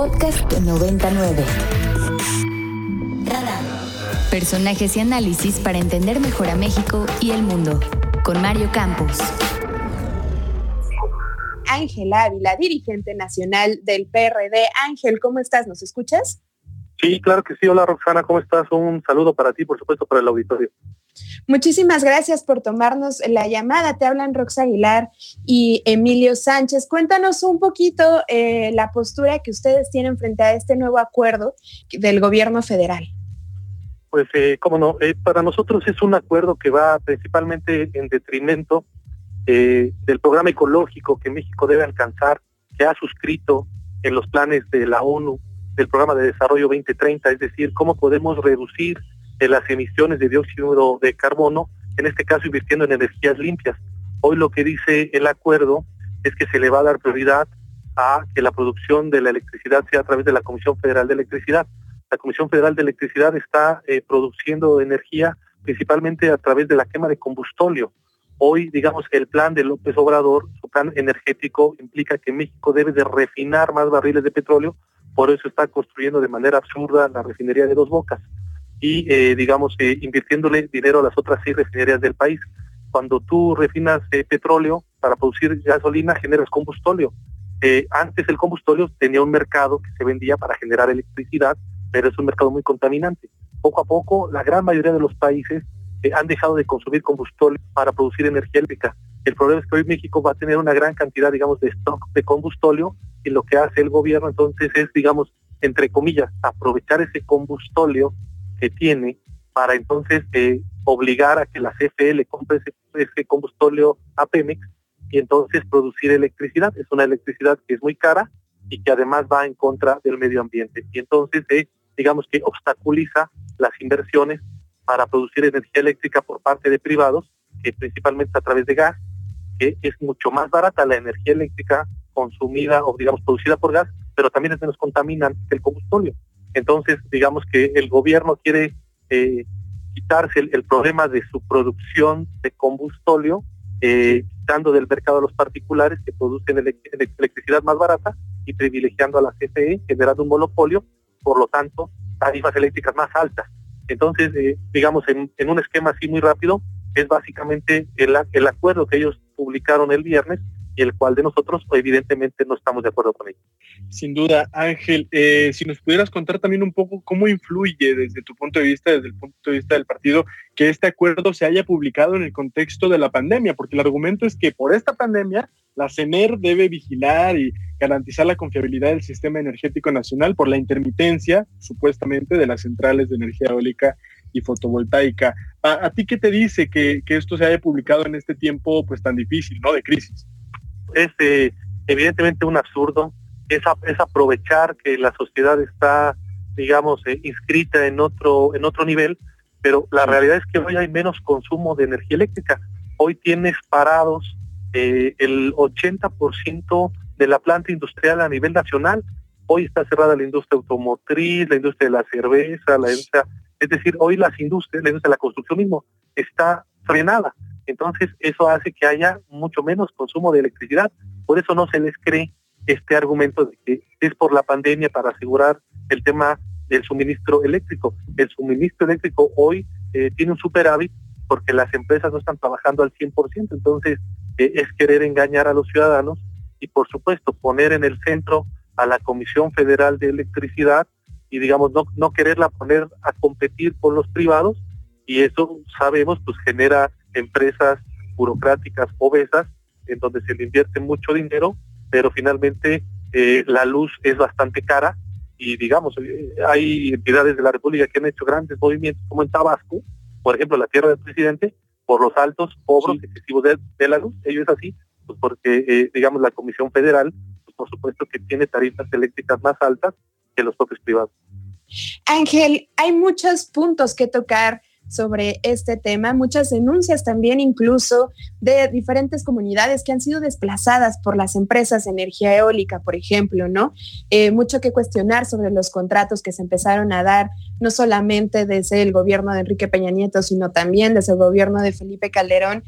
Podcast 99. Radar. Personajes y análisis para entender mejor a México y el mundo. Con Mario Campos. Ángel Ávila, dirigente nacional del PRD. Ángel, ¿cómo estás? ¿Nos escuchas? Sí, claro que sí. Hola, Roxana, ¿cómo estás? Un saludo para ti, por supuesto, para el auditorio. Muchísimas gracias por tomarnos la llamada. Te hablan Rox Aguilar y Emilio Sánchez. Cuéntanos un poquito la postura que ustedes tienen frente a este nuevo acuerdo del gobierno federal. Pues, cómo no, para nosotros es un acuerdo que va principalmente en detrimento del programa ecológico que México debe alcanzar, que ha suscrito en los planes de la ONU, del Programa de Desarrollo 2030, es decir, cómo podemos reducir las emisiones de dióxido de carbono, en este caso invirtiendo en energías limpias. Hoy lo que dice el acuerdo es que se le va a dar prioridad a que la producción de la electricidad sea a través de la Comisión Federal de Electricidad. La Comisión Federal de Electricidad está produciendo energía principalmente a través de la quema de combustóleo. Hoy, digamos, el plan de López Obrador, su plan energético, implica que México debe de refinar más barriles de petróleo, por eso está construyendo de manera absurda la refinería de Dos Bocas y, invirtiéndole dinero a las otras 6 refinerías del país. Cuando tú refinas petróleo para producir gasolina, generas combustóleo. Antes el combustóleo tenía un mercado que se vendía para generar electricidad, pero es un mercado muy contaminante. Poco a poco, la gran mayoría de los países han dejado de consumir combustóleo para producir energía eléctrica. El problema es que hoy México va a tener una gran cantidad, digamos, de stock de combustóleo, y lo que hace el gobierno entonces es, digamos, entre comillas, aprovechar ese combustóleo que tiene para entonces obligar a que la CFE compre ese combustóleo a Pemex y entonces producir electricidad. Es una electricidad que es muy cara y que además va en contra del medio ambiente. Y entonces, digamos que obstaculiza las inversiones para producir energía eléctrica por parte de privados, que principalmente a través de gas, que es mucho más barata la energía eléctrica consumida o, digamos, producida por gas, pero también es menos contaminante que el combustóleo. Entonces, digamos que el gobierno quiere quitarse el problema de su producción de combustóleo, quitando del mercado a los particulares que producen electricidad más barata y privilegiando a la CFE, generando un monopolio, por lo tanto, tarifas eléctricas más altas. Entonces, digamos, en un esquema así muy rápido, es básicamente el acuerdo que ellos publicaron el viernes, y el cual de nosotros evidentemente no estamos de acuerdo con ello. Sin duda, Ángel, si nos pudieras contar también un poco cómo influye desde tu punto de vista, desde el punto de vista del partido, que este acuerdo se haya publicado en el contexto de la pandemia, porque el argumento es que por esta pandemia la CENER debe vigilar y garantizar la confiabilidad del sistema energético nacional por la intermitencia, supuestamente, de las centrales de energía eólica y fotovoltaica. ¿A ti qué te dice que esto se haya publicado en este tiempo pues tan difícil, ¿no?, de crisis? Es evidentemente un absurdo, es aprovechar que la sociedad está, digamos, inscrita en otro nivel, pero la realidad es que hoy hay menos consumo de energía eléctrica. Hoy tienes parados el 80% de la planta industrial a nivel nacional. Hoy está cerrada la industria automotriz, la industria de la cerveza, es decir, hoy las industrias, la industria de la construcción mismo está frenada. Entonces, eso hace que haya mucho menos consumo de electricidad. Por eso no se les cree este argumento de que es por la pandemia para asegurar el tema del suministro eléctrico. El suministro eléctrico hoy tiene un superávit porque las empresas no están trabajando al 100%. Entonces, es querer engañar a los ciudadanos y, por supuesto, poner en el centro a la Comisión Federal de Electricidad y, digamos, no quererla poner a competir con los privados. Y eso, sabemos, pues genera empresas burocráticas obesas en donde se le invierte mucho dinero, pero finalmente la luz es bastante cara y, digamos, hay entidades de la República que han hecho grandes movimientos, como en Tabasco, por ejemplo, la tierra del presidente, por los altos cobros excesivos de la luz. Ello es así, pues porque, digamos, la Comisión Federal, pues por supuesto que tiene tarifas eléctricas más altas que los propios privados. Ángel, hay muchos puntos que tocar sobre este tema, muchas denuncias también incluso de diferentes comunidades que han sido desplazadas por las empresas de energía eólica, por ejemplo, ¿no? Mucho que cuestionar sobre los contratos que se empezaron a dar no solamente desde el gobierno de Enrique Peña Nieto, sino también desde el gobierno de Felipe Calderón.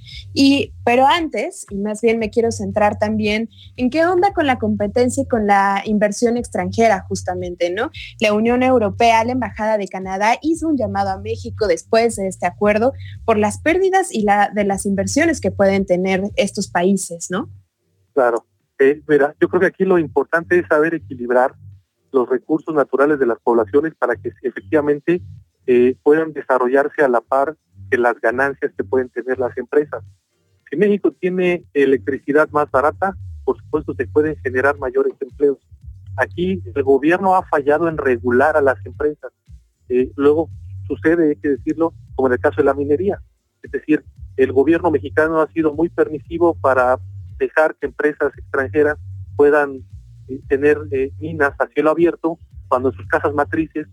Pero antes, y más bien me quiero centrar también en qué onda con la competencia y con la inversión extranjera, justamente, ¿no? La Unión Europea, la Embajada de Canadá, hizo un llamado a México después de este acuerdo por las pérdidas y de las inversiones que pueden tener estos países, ¿no? Claro. Mira, yo creo que aquí lo importante es saber equilibrar los recursos naturales de las poblaciones para que efectivamente puedan desarrollarse a la par que las ganancias que pueden tener las empresas. Si México tiene electricidad más barata, por supuesto se pueden generar mayores empleos. Aquí el gobierno ha fallado en regular a las empresas. Luego sucede, hay que decirlo, como en el caso de la minería. Es decir, el gobierno mexicano ha sido muy permisivo para dejar que empresas extranjeras puedan tener minas a cielo abierto cuando en sus casas matrices,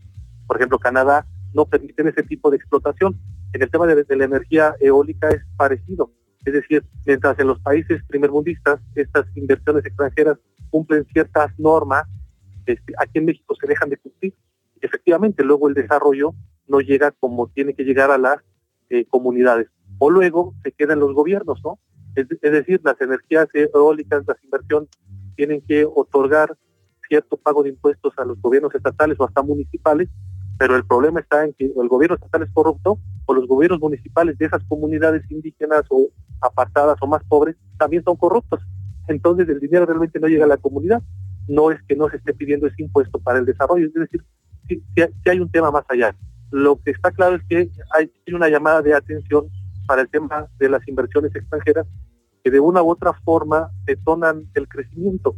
por ejemplo Canadá, no permiten ese tipo de explotación. En el tema de la energía eólica es parecido, es decir, mientras en los países primermundistas estas inversiones extranjeras cumplen ciertas normas, aquí en México se dejan de cumplir. Efectivamente, luego el desarrollo no llega como tiene que llegar a las comunidades, o luego se quedan los gobiernos, ¿no? Es decir, las energías eólicas, las inversiones tienen que otorgar cierto pago de impuestos a los gobiernos estatales o hasta municipales, pero el problema está en que el gobierno estatal es corrupto o los gobiernos municipales de esas comunidades indígenas o apartadas o más pobres también son corruptos. Entonces el dinero realmente no llega a la comunidad. No es que no se esté pidiendo ese impuesto para el desarrollo, es decir, sí hay un tema más allá. Lo que está claro es que hay una llamada de atención para el tema de las inversiones extranjeras que de una u otra forma detonan el crecimiento.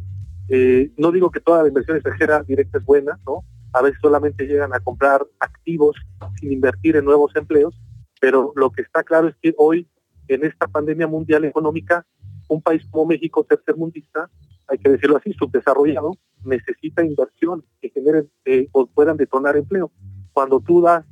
No digo que toda la inversión extranjera directa es buena, ¿no? A veces solamente llegan a comprar activos sin invertir en nuevos empleos, pero lo que está claro es que hoy, en esta pandemia mundial económica, un país como México, tercermundista, hay que decirlo así, subdesarrollado, necesita inversión que generen o puedan detonar empleo. Cuando tú das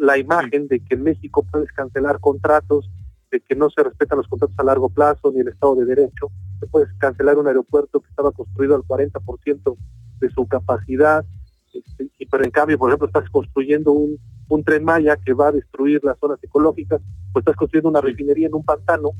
la imagen de que en México puedes cancelar contratos, de que no se respetan los contratos a largo plazo ni el Estado de Derecho, se puede cancelar un aeropuerto que estaba construido al 40% de su capacidad, pero en cambio, por ejemplo, estás construyendo un tren Maya que va a destruir las zonas ecológicas, o estás construyendo una refinería en un pantano,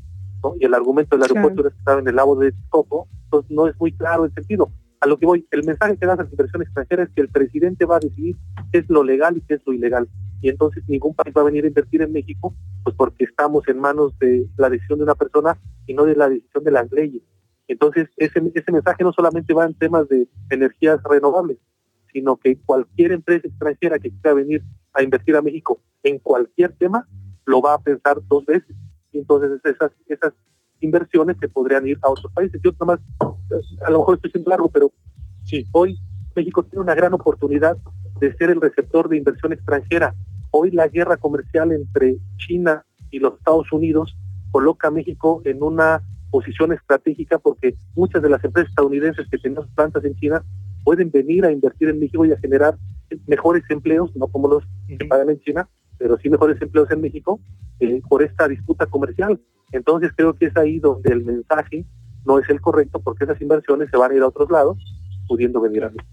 ¿no? Y el argumento del aeropuerto era que estaba en el lago de Tiscoco, entonces no es muy claro el sentido. A lo que voy, el mensaje que das a la inversión extranjera es que el presidente va a decidir qué es lo legal y qué es lo ilegal. Y entonces ningún país va a venir a invertir en México, pues porque estamos en manos de la decisión de una persona y no de la decisión de las leyes. Entonces ese mensaje no solamente va en temas de energías renovables, sino que cualquier empresa extranjera que quiera venir a invertir a México en cualquier tema, lo va a pensar dos veces. Y entonces esas inversiones que podrían ir a otros países. Yo nomás, a lo mejor estoy siendo largo, pero sí, hoy México tiene una gran oportunidad de ser el receptor de inversión extranjera. Hoy la guerra comercial entre China y los Estados Unidos coloca a México en una posición estratégica porque muchas de las empresas estadounidenses que tienen plantas en China pueden venir a invertir en México y a generar mejores empleos, no como los que pagan en China, pero sí mejores empleos en México por esta disputa comercial. Entonces creo que es ahí donde el mensaje no es el correcto, porque esas inversiones se van a ir a otros lados, pudiendo venir a México.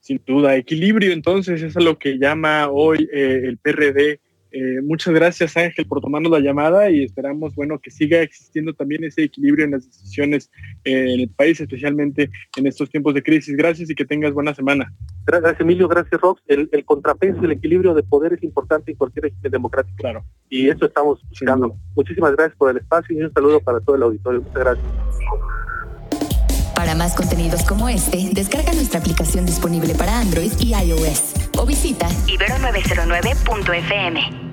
Sin duda, equilibrio entonces es a lo que llama hoy el PRD. Muchas gracias, Ángel, por tomarnos la llamada y esperamos, bueno, que siga existiendo también ese equilibrio en las decisiones en el país, especialmente en estos tiempos de crisis. Gracias y que tengas buena semana. Gracias, Emilio. Gracias, Rox. El contrapeso, el equilibrio de poder es importante en cualquier régimen democrático. Claro. Y eso estamos buscando. Sí. Muchísimas gracias por el espacio y un saludo para todo el auditorio. Muchas gracias. Para más contenidos como este, descarga nuestra aplicación disponible para Android y iOS o visita ibero909.fm.